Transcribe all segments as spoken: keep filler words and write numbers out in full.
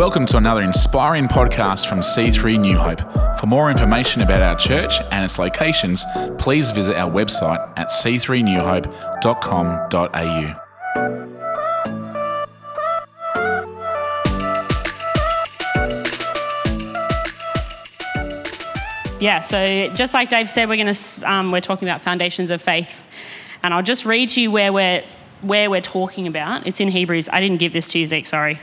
Welcome to another inspiring podcast from C three New Hope. For more information about our church and its locations, please visit our website at c three new hope dot com dot a u. Yeah, so just like Dave said, we're going to um, we're talking about foundations of faith, and I'll just read to you where we're where we're talking about. It's in Hebrews. I didn't give this to you, Zeke. Sorry.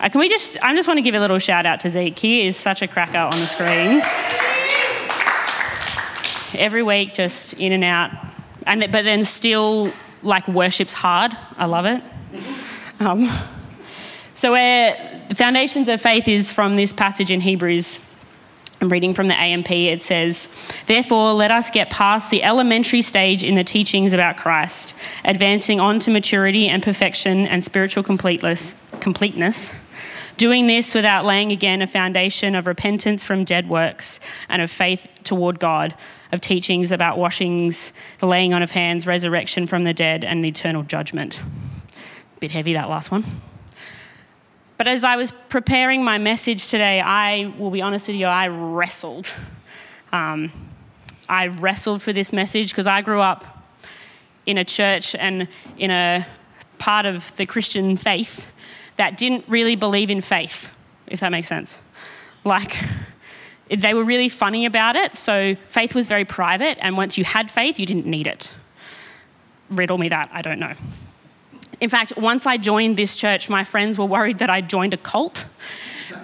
Uh, can we just, I just want to give a little shout out to Zeke. He is such a cracker on the screens. Every week, just in and out. and But then still, like, worships hard. I love it. Um, so where the foundations of faith is from this passage in Hebrews. I'm reading from the A M P. It says, "Therefore, let us get past the elementary stage in the teachings about Christ, advancing on to maturity and perfection and spiritual completeness. Doing this without laying again a foundation of repentance from dead works and of faith toward God, of teachings about washings, the laying on of hands, resurrection from the dead, and the eternal judgment." Bit heavy, that last one. But as I was preparing my message today, I will be honest with you, I wrestled. Um, I wrestled for this message because I grew up in a church and in a part of the Christian faith that didn't really believe in faith, if that makes sense. Like, they were really funny about it, so faith was very private, and once you had faith, you didn't need it. Riddle me that, I don't know. In fact, once I joined this church, my friends were worried that I joined a cult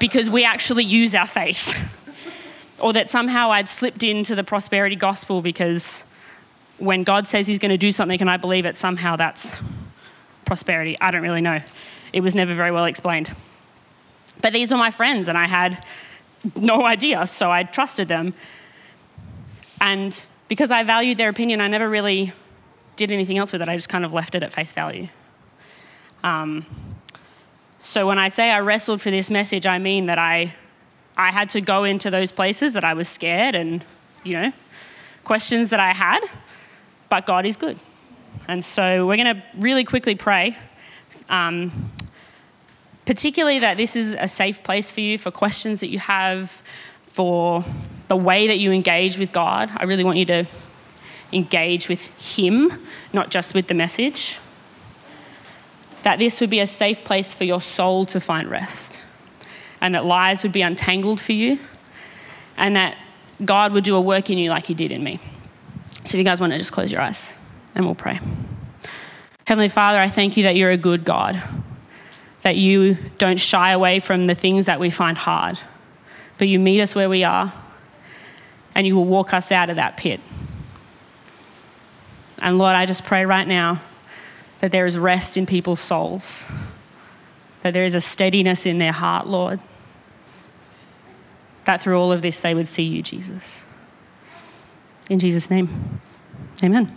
because we actually use our faith, or that somehow I'd slipped into the prosperity gospel, because when God says he's going to do something and I believe it, somehow that's prosperity. I don't really know. It was never very well explained. But these were my friends and I had no idea, so I trusted them. And because I valued their opinion, I never really did anything else with it. I just kind of left it at face value. Um, so when I say I wrestled for this message, I mean that I, I had to go into those places that I was scared and, you know, questions that I had, but God is good. And so we're going to really quickly pray. Um, particularly that this is a safe place for you, for questions that you have, for the way that you engage with God. I really want you to engage with him, not just with the message. That this would be a safe place for your soul to find rest, and that lies would be untangled for you, and that God would do a work in you like he did in me. So if you guys want to just close your eyes and we'll pray. Heavenly Father, I thank you that you're a good God, that you don't shy away from the things that we find hard, but you meet us where we are and you will walk us out of that pit. And Lord, I just pray right now that there is rest in people's souls, that there is a steadiness in their heart, Lord, that through all of this they would see you, Jesus. In Jesus' name, amen.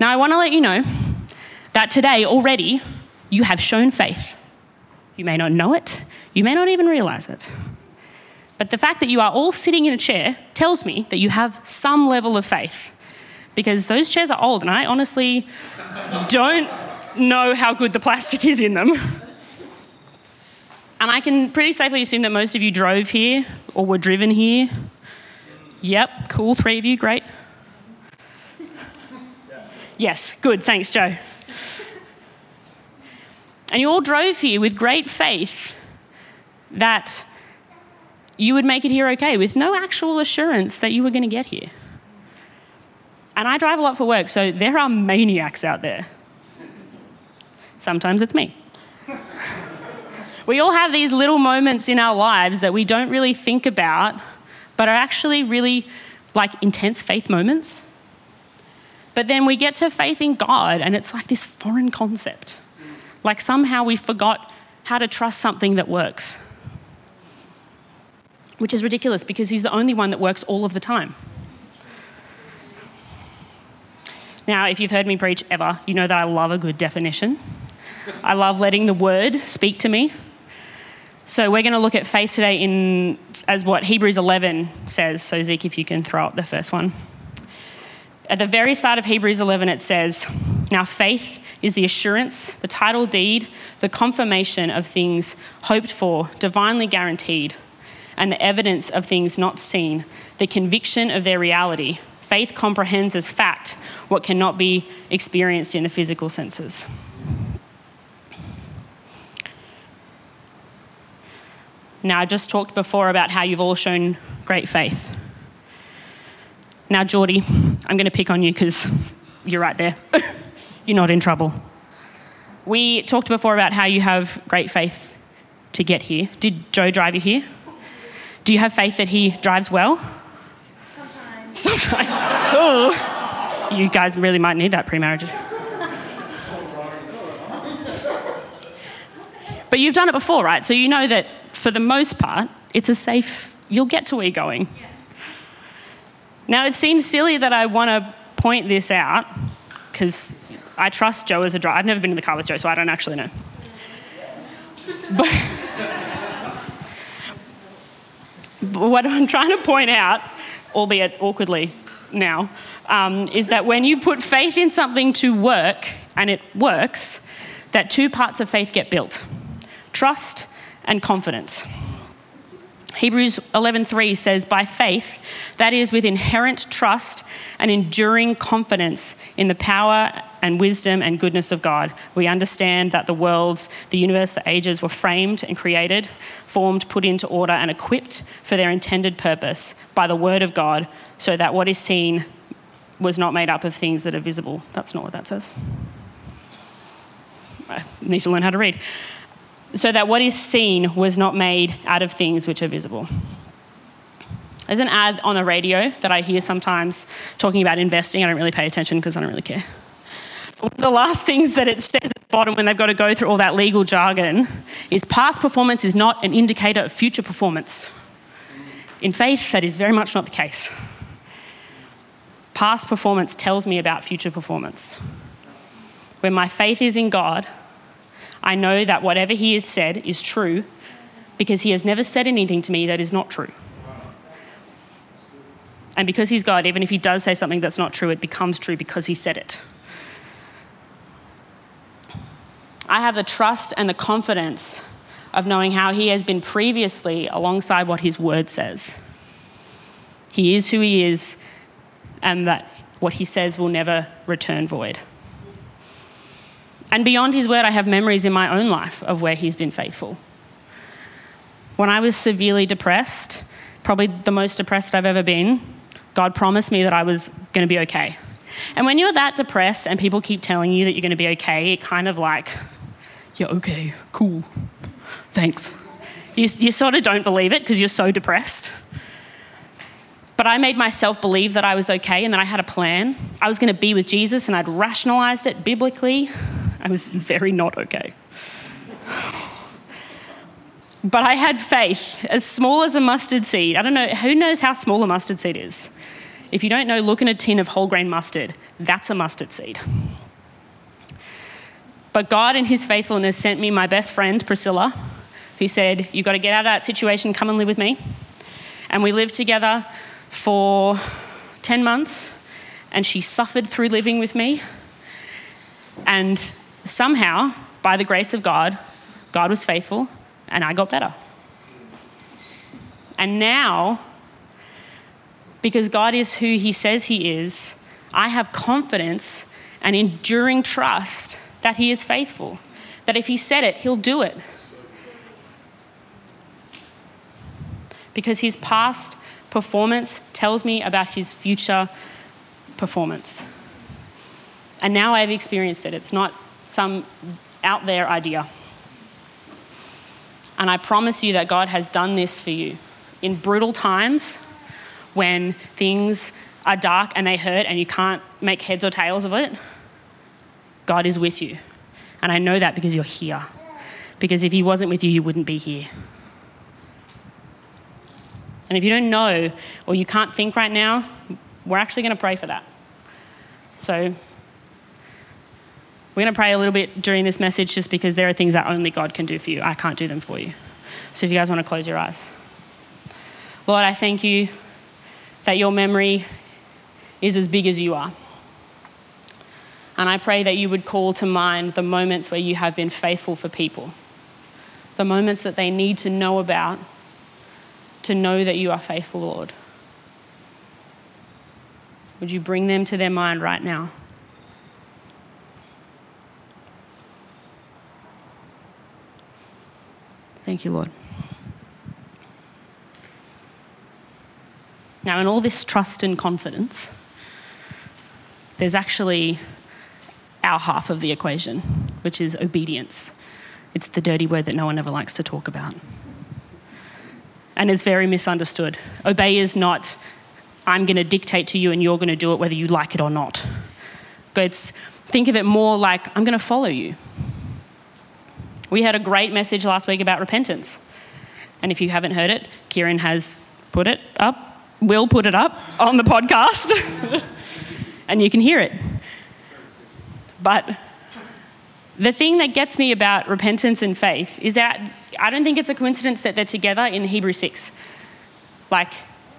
Now, I want to let you know that today already you have shown faith. You may not know it. You may not even realize it. But the fact that you are all sitting in a chair tells me that you have some level of faith, because those chairs are old and I honestly don't know how good the plastic is in them. And I can pretty safely assume that most of you drove here or were driven here. Yep, cool, three of you, great. Yes, good, thanks, Joe. And you all drove here with great faith that you would make it here okay, with no actual assurance that you were going to get here. And I drive a lot for work, so there are maniacs out there. Sometimes it's me. We all have these little moments in our lives that we don't really think about, but are actually really, like, intense faith moments. But then we get to faith in God and it's like this foreign concept. Like, somehow we forgot how to trust something that works. Which is ridiculous, because he's the only one that works all of the time. Now, if you've heard me preach ever, you know that I love a good definition. I love letting the word speak to me. So we're going to look at faith today in as what Hebrews eleven says. So Zeke, if you can throw up the first one. At the very start of Hebrews eleven, it says, "Now faith is the assurance, the title deed, the confirmation of things hoped for, divinely guaranteed, and the evidence of things not seen, the conviction of their reality. Faith comprehends as fact what cannot be experienced in the physical senses. Now, I just talked before about how you've all shown great faith. Now, Geordie, I'm going to pick on you because you're right there. You're not in trouble. We talked before about how you have great faith to get here. Did Joe drive you here? Do you have faith that he drives well? Sometimes. Sometimes. Oh, you guys really might need that pre-marriage. But you've done it before, right? So you know that for the most part, it's a safe, you'll get to where you're going. Yes. Now, it seems silly that I want to point this out because I trust Joe as a driver. I've never been in the car with Joe, so I don't actually know. But, but what I'm trying to point out, albeit awkwardly now, um, is that when you put faith in something to work, and it works, that two parts of faith get built. Trust and confidence. Hebrews eleven three says, by faith, that is with inherent trust and enduring confidence in the power and wisdom and goodness of God, we understand that the worlds, the universe, the ages were framed and created, formed, put into order and equipped for their intended purpose by the word of God, so that what is seen was not made up of things that are visible. That's not what that says. I need to learn how to read. So that what is seen was not made out of things which are visible. There's an ad on the radio that I hear sometimes talking about investing. I don't really pay attention because I don't really care. One of the last things that it says at the bottom when they've got to go through all that legal jargon is past performance is not an indicator of future performance. In faith, that is very much not the case. Past performance tells me about future performance. When my faith is in God, I know that whatever he has said is true because he has never said anything to me that is not true. And because he's God, even if he does say something that's not true, it becomes true because he said it. I have the trust and the confidence of knowing how he has been previously alongside what his word says. He is who he is, and that what he says will never return void. And beyond his word, I have memories in my own life of where he's been faithful. When I was severely depressed, probably the most depressed I've ever been, God promised me that I was going to be okay. And when you're that depressed and people keep telling you that you're going to be okay, it kind of like, you're okay, cool, thanks. You, you sort of don't believe it because you're so depressed. But I made myself believe that I was okay and that I had a plan. I was going to be with Jesus, and I'd rationalized it biblically. I was very not okay. But I had faith, as small as a mustard seed. I don't know, who knows how small a mustard seed is? If you don't know, look in a tin of whole grain mustard. That's a mustard seed. But God in his faithfulness sent me my best friend, Priscilla, who said, you've got to get out of that situation, come and live with me. And we lived together for ten months, and she suffered through living with me. And somehow, by the grace of God, God was faithful and I got better. And now, because God is who he says he is, I have confidence and enduring trust that he is faithful, that if he said it, he'll do it. Because his past performance tells me about his future performance. And now I've experienced it. It's not some out there idea. And I promise you that God has done this for you. In brutal times, when things are dark and they hurt and you can't make heads or tails of it, God is with you. And I know that because you're here. Because if he wasn't with you, you wouldn't be here. And if you don't know or you can't think right now, we're actually going to pray for that. So we're going to pray a little bit during this message just because there are things that only God can do for you. I can't do them for you. So if you guys want to close your eyes. Lord, I thank you that your memory is as big as you are. And I pray that you would call to mind the moments where you have been faithful for people, the moments that they need to know about to know that you are faithful, Lord. Would you bring them to their mind right now? Thank you, Lord. Now, in all this trust and confidence, there's actually our half of the equation, which is obedience. It's the dirty word that no one ever likes to talk about. And it's very misunderstood. Obey is not, I'm going to dictate to you and you're going to do it whether you like it or not. It's, think of it more like, I'm going to follow you. We had a great message last week about repentance. And if you haven't heard it, Kieran has put it up, will put it up on the podcast. And you can hear it. But the thing that gets me about repentance and faith is that I don't think it's a coincidence that they're together in Hebrews six. Like,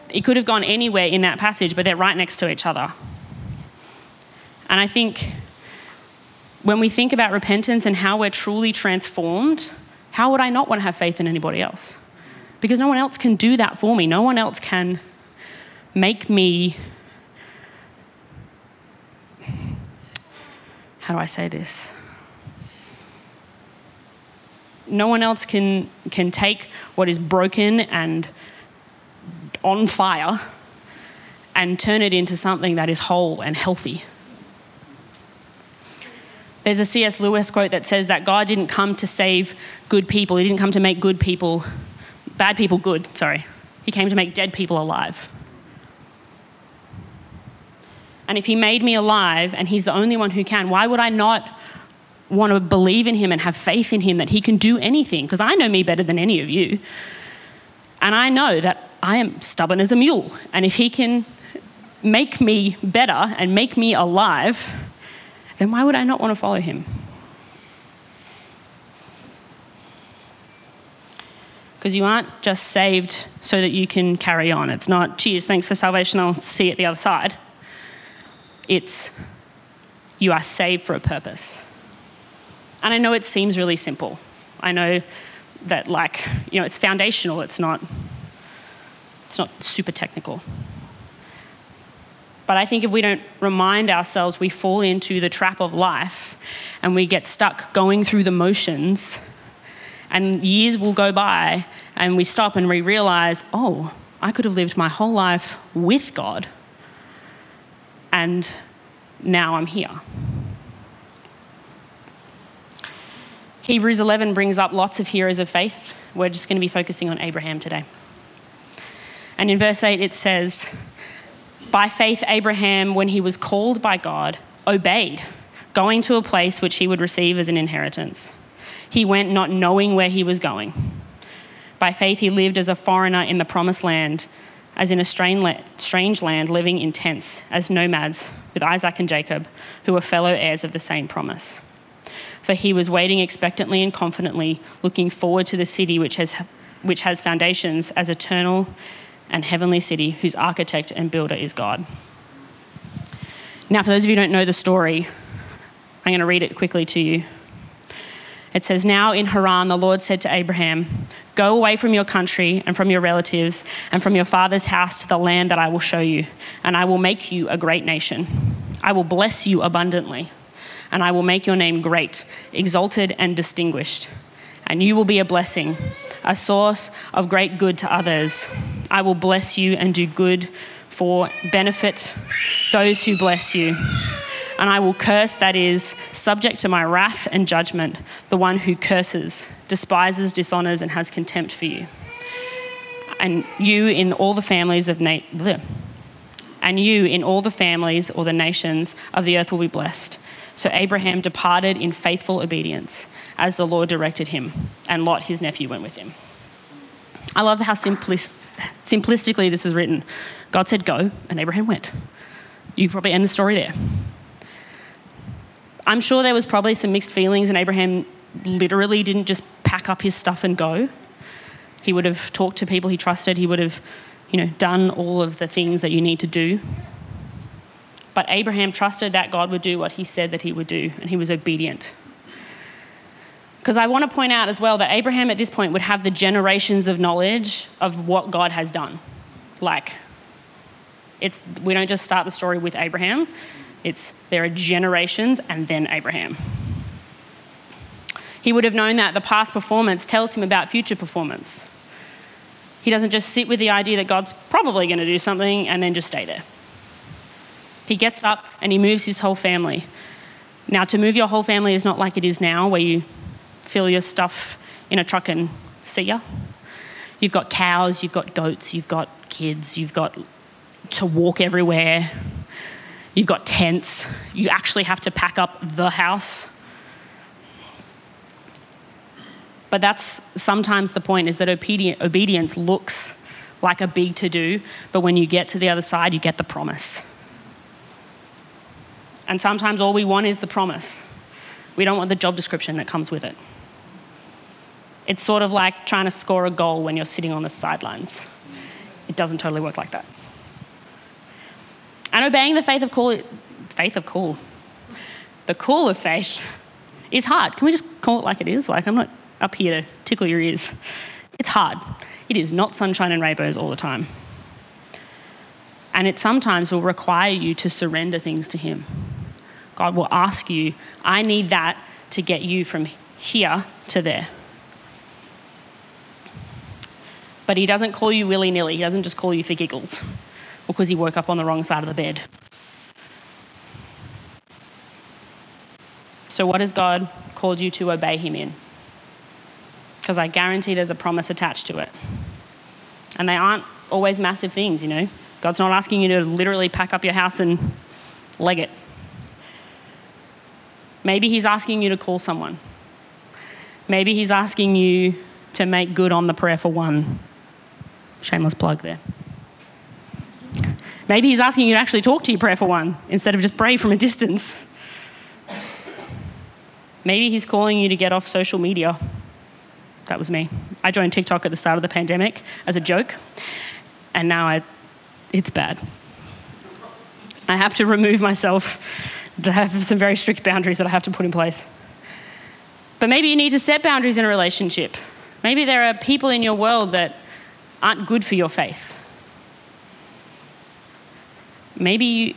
it could have gone anywhere in that passage, but they're right next to each other. And I think when we think about repentance and how we're truly transformed, how would I not want to have faith in anybody else? Because no one else can do that for me. No one else can make me... How do I say this? No one else can can take what is broken and on fire and turn it into something that is whole and healthy. There's a C S Lewis quote that says that God didn't come to save good people. He didn't come to make good people, bad people good, sorry. He came to make dead people alive. And if he made me alive and he's the only one who can, why would I not want to believe in him and have faith in him that he can do anything? Because I know me better than any of you. And I know that I am stubborn as a mule. And if he can make me better and make me alive, then why would I not want to follow him? Because you aren't just saved so that you can carry on. It's not, cheers, thanks for salvation, I'll see you at the other side. It's you are saved for a purpose. And I know it seems really simple. I know that, like, you know, it's foundational. It's not, it's not super technical. But I think if we don't remind ourselves, we fall into the trap of life and we get stuck going through the motions, and years will go by and we stop and we realize, oh, I could have lived my whole life with God. And now I'm here. Hebrews eleven brings up lots of heroes of faith. We're just going to be focusing on Abraham today. And in verse eight it says, by faith Abraham, when he was called by God, obeyed, going to a place which he would receive as an inheritance. He went not knowing where he was going. By faith he lived as a foreigner in the promised land, as in a strange land, living in tents, as nomads with Isaac and Jacob, who were fellow heirs of the same promise. For he was waiting expectantly and confidently, looking forward to the city which has which has foundations, as eternal and heavenly city, whose architect and builder is God. Now, for those of you who don't know the story, I'm going to read it quickly to you. It says, now in Haran, the Lord said to Abraham, go away from your country and from your relatives and from your father's house to the land that I will show you, and I will make you a great nation. I will bless you abundantly, and I will make your name great, exalted and distinguished. And you will be a blessing, a source of great good to others. I will bless you and do good for benefit those who bless you. And I will curse, that is, subject to my wrath and judgment, the one who curses, despises, dishonours, and has contempt for you. And you in all the families of na- bleh. and you in all the families or the nations of the earth will be blessed. So Abraham departed in faithful obedience, as the Lord directed him, and Lot, his nephew, went with him. I love how simplis- simplistically this is written. God said go, and Abraham went. You could probably end the story there. I'm sure there was probably some mixed feelings, and Abraham literally didn't just pack up his stuff and go. He would have talked to people he trusted. He would have, you know, done all of the things that you need to do. But Abraham trusted that God would do what he said that he would do, and he was obedient. Because I want to point out as well that Abraham at this point would have the generations of knowledge of what God has done. Like, it's we don't just start the story with Abraham. It's there are generations and then Abraham. He would have known that the past performance tells him about future performance. He doesn't just sit with the idea that God's probably going to do something and then just stay there. He gets up and he moves his whole family. Now, to move your whole family is not like it is now, where you fill your stuff in a truck and see ya. You've got cows, you've got goats, you've got kids, you've got to walk everywhere, you've got tents. You actually have to pack up the house. But that's sometimes the point, is that obedience looks like a big to-do, but when you get to the other side, you get the promise. And sometimes all we want is the promise. We don't want the job description that comes with it. It's sort of like trying to score a goal when you're sitting on the sidelines. It doesn't totally work like that. And obeying the faith of call, faith of call, the call of faith is hard. Can we just call it like it is? Like, I'm not up here to tickle your ears. It's hard. It is not sunshine and rainbows all the time. And it sometimes will require you to surrender things to him. God will ask you, I need that to get you from here to there. But he doesn't call you willy-nilly. He doesn't just call you for giggles or because you woke up on the wrong side of the bed. So what has God called you to obey him in? Because I guarantee there's a promise attached to it. And they aren't always massive things, you know. God's not asking you to literally pack up your house and leg it. Maybe he's asking you to call someone. Maybe he's asking you to make good on the prayer for one. Shameless plug there. Maybe he's asking you to actually talk to your prayer for one instead of just pray from a distance. Maybe he's calling you to get off social media. That was me. I joined TikTok at the start of the pandemic as a joke, and now I, it's bad. I have to remove myself. I have some very strict boundaries that I have to put in place. But maybe you need to set boundaries in a relationship. Maybe there are people in your world that aren't good for your faith. Maybe you,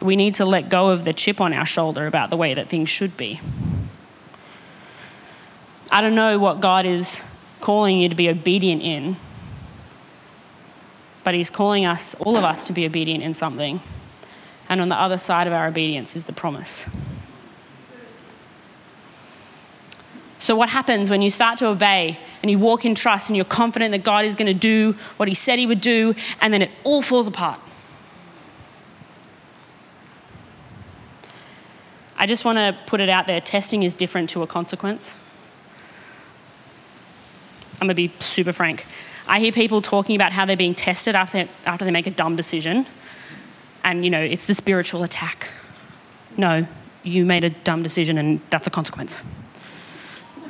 we need to let go of the chip on our shoulder about the way that things should be. I don't know what God is calling you to be obedient in, but he's calling us, all of us, to be obedient in something. And on the other side of our obedience is the promise. So what happens when you start to obey and you walk in trust and you're confident that God is going to do what he said he would do, and then it all falls apart? I just want to put it out there. Testing is different to a consequence. I'm going to be super frank. I hear people talking about how they're being tested after after they make a dumb decision. And, you know, it's the spiritual attack. No, you made a dumb decision and that's a consequence.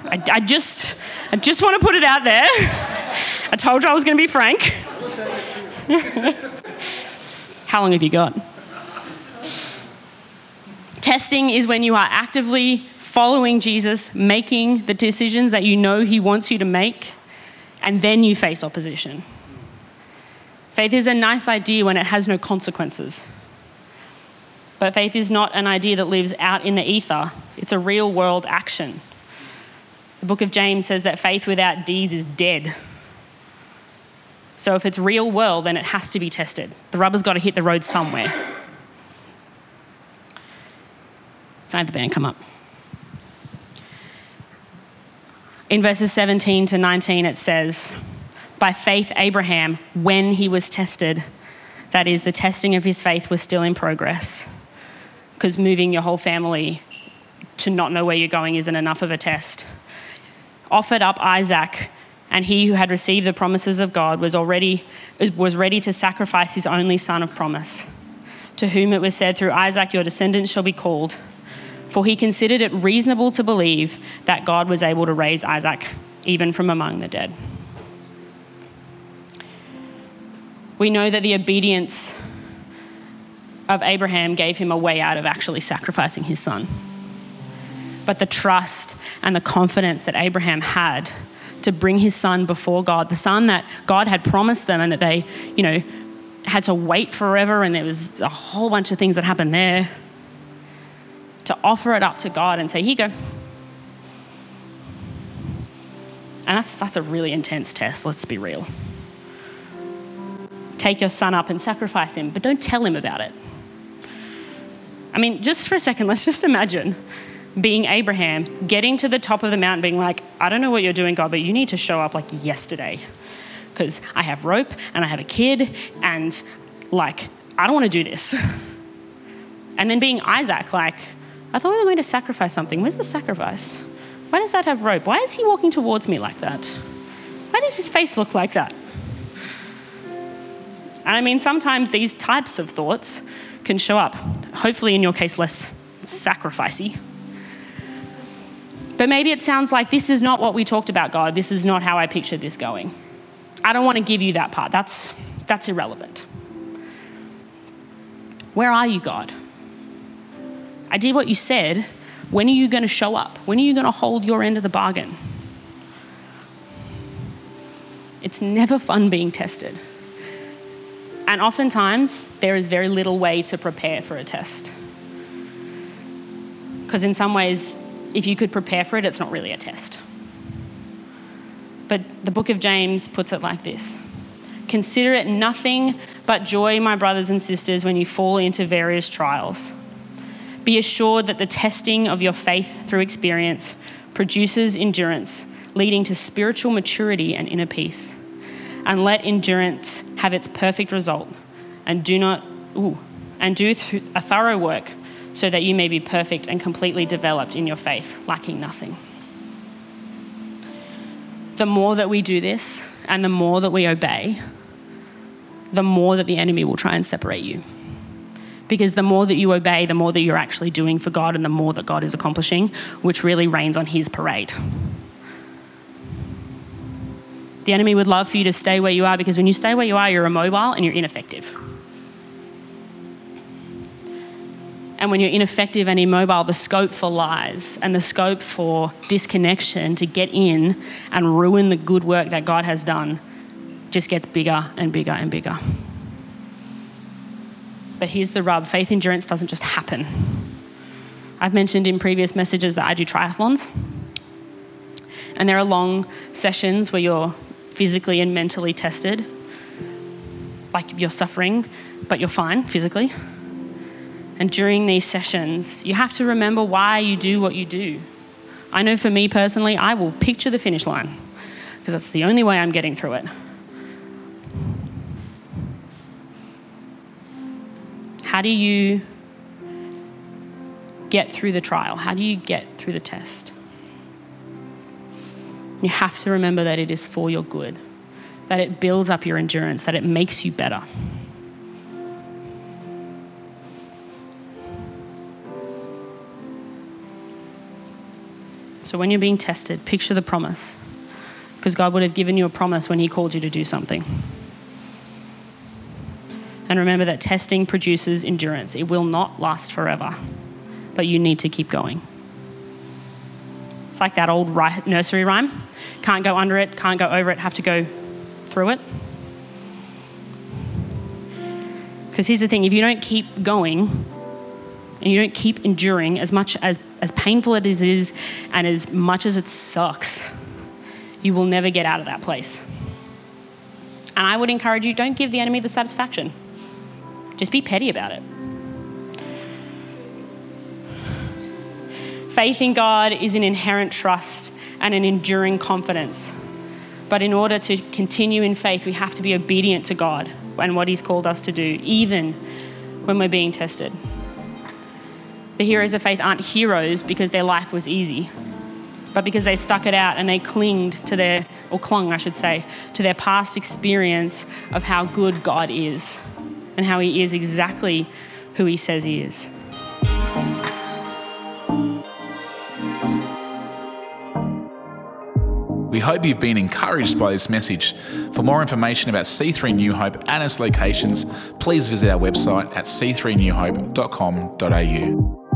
I, I just I just want to put it out there. I told you I was going to be frank. How long have you got? Testing is when you are actively following Jesus, making the decisions that you know he wants you to make, and then you face opposition. Faith is a nice idea when it has no consequences. But faith is not an idea that lives out in the ether. It's a real world action. The book of James says that faith without deeds is dead. So if it's real world, then it has to be tested. The rubber's got to hit the road somewhere. Can I have the band come up? In verses seventeen to nineteen, it says, by faith, Abraham, when he was tested, that is, the testing of his faith was still in progress, because moving your whole family to not know where you're going isn't enough of a test. Offered up Isaac, and he who had received the promises of God was already was ready to sacrifice his only son of promise, to whom it was said, through Isaac your descendants shall be called. For he considered it reasonable to believe that God was able to raise Isaac even from among the dead. We know that the obedience of Abraham gave him a way out of actually sacrificing his son. But the trust and the confidence that Abraham had to bring his son before God, the son that God had promised them and that they, you know, had to wait forever, and there was a whole bunch of things that happened there, to offer it up to God and say, here you go. And that's, that's a really intense test, let's be real. Take your son up and sacrifice him, but don't tell him about it. I mean, just for a second, let's just imagine being Abraham, getting to the top of the mountain, being like, I don't know what you're doing, God, but you need to show up like yesterday, because I have rope and I have a kid and like, I don't want to do this. And then being Isaac, like, I thought we were going to sacrifice something. Where's the sacrifice? Why does that have rope? Why is he walking towards me like that? Why does his face look like that? And I mean, sometimes these types of thoughts can show up, hopefully in your case less sacrificey. But maybe it sounds like, this is not what we talked about, God. This is not how I pictured this going. I don't want to give you that part. That's, that's irrelevant. Where are you, God? I did what you said. When are you going to show up? When are you going to hold your end of the bargain? It's never fun being tested. And oftentimes, there is very little way to prepare for a test. Because in some ways, if you could prepare for it, it's not really a test. But the book of James puts it like this. Consider it nothing but joy, my brothers and sisters, when you fall into various trials. Be assured that the testing of your faith through experience produces endurance, leading to spiritual maturity and inner peace. And let endurance have its perfect result, and do not, ooh, and do th- a thorough work, so that you may be perfect and completely developed in your faith, lacking nothing. The more that we do this, and the more that we obey, the more that the enemy will try and separate you. Because the more that you obey, the more that you're actually doing for God, and the more that God is accomplishing, which really reigns on his parade. The enemy would love for you to stay where you are, because when you stay where you are, you're immobile and you're ineffective. And when you're ineffective and immobile, the scope for lies and the scope for disconnection to get in and ruin the good work that God has done just gets bigger and bigger and bigger. But here's the rub. Faith endurance doesn't just happen. I've mentioned in previous messages that I do triathlons. And there are long sessions where you're physically and mentally tested, like you're suffering, but you're fine physically. And during these sessions, you have to remember why you do what you do. I know for me personally, I will picture the finish line, because that's the only way I'm getting through it. How do you get through the trial? How do you get through the test? You have to remember that it is for your good, that it builds up your endurance, that it makes you better. So when you're being tested, picture the promise, because God would have given you a promise when he called you to do something. And remember that testing produces endurance. It will not last forever, but you need to keep going. It's like that old nursery rhyme. Can't go under it, can't go over it, have to go through it. Because here's the thing, if you don't keep going and you don't keep enduring, as much as, as painful as it is and as much as it sucks, you will never get out of that place. And I would encourage you, don't give the enemy the satisfaction. Just be petty about it. Faith in God is an inherent trust and an enduring confidence. But in order to continue in faith, we have to be obedient to God and what he's called us to do, even when we're being tested. The heroes of faith aren't heroes because their life was easy, but because they stuck it out and they clinged to their, or clung, I should say, to their past experience of how good God is and how he is exactly who he says he is. We hope you've been encouraged by this message. For more information about C three New Hope and its locations, please visit our website at c three new hope dot com dot a u.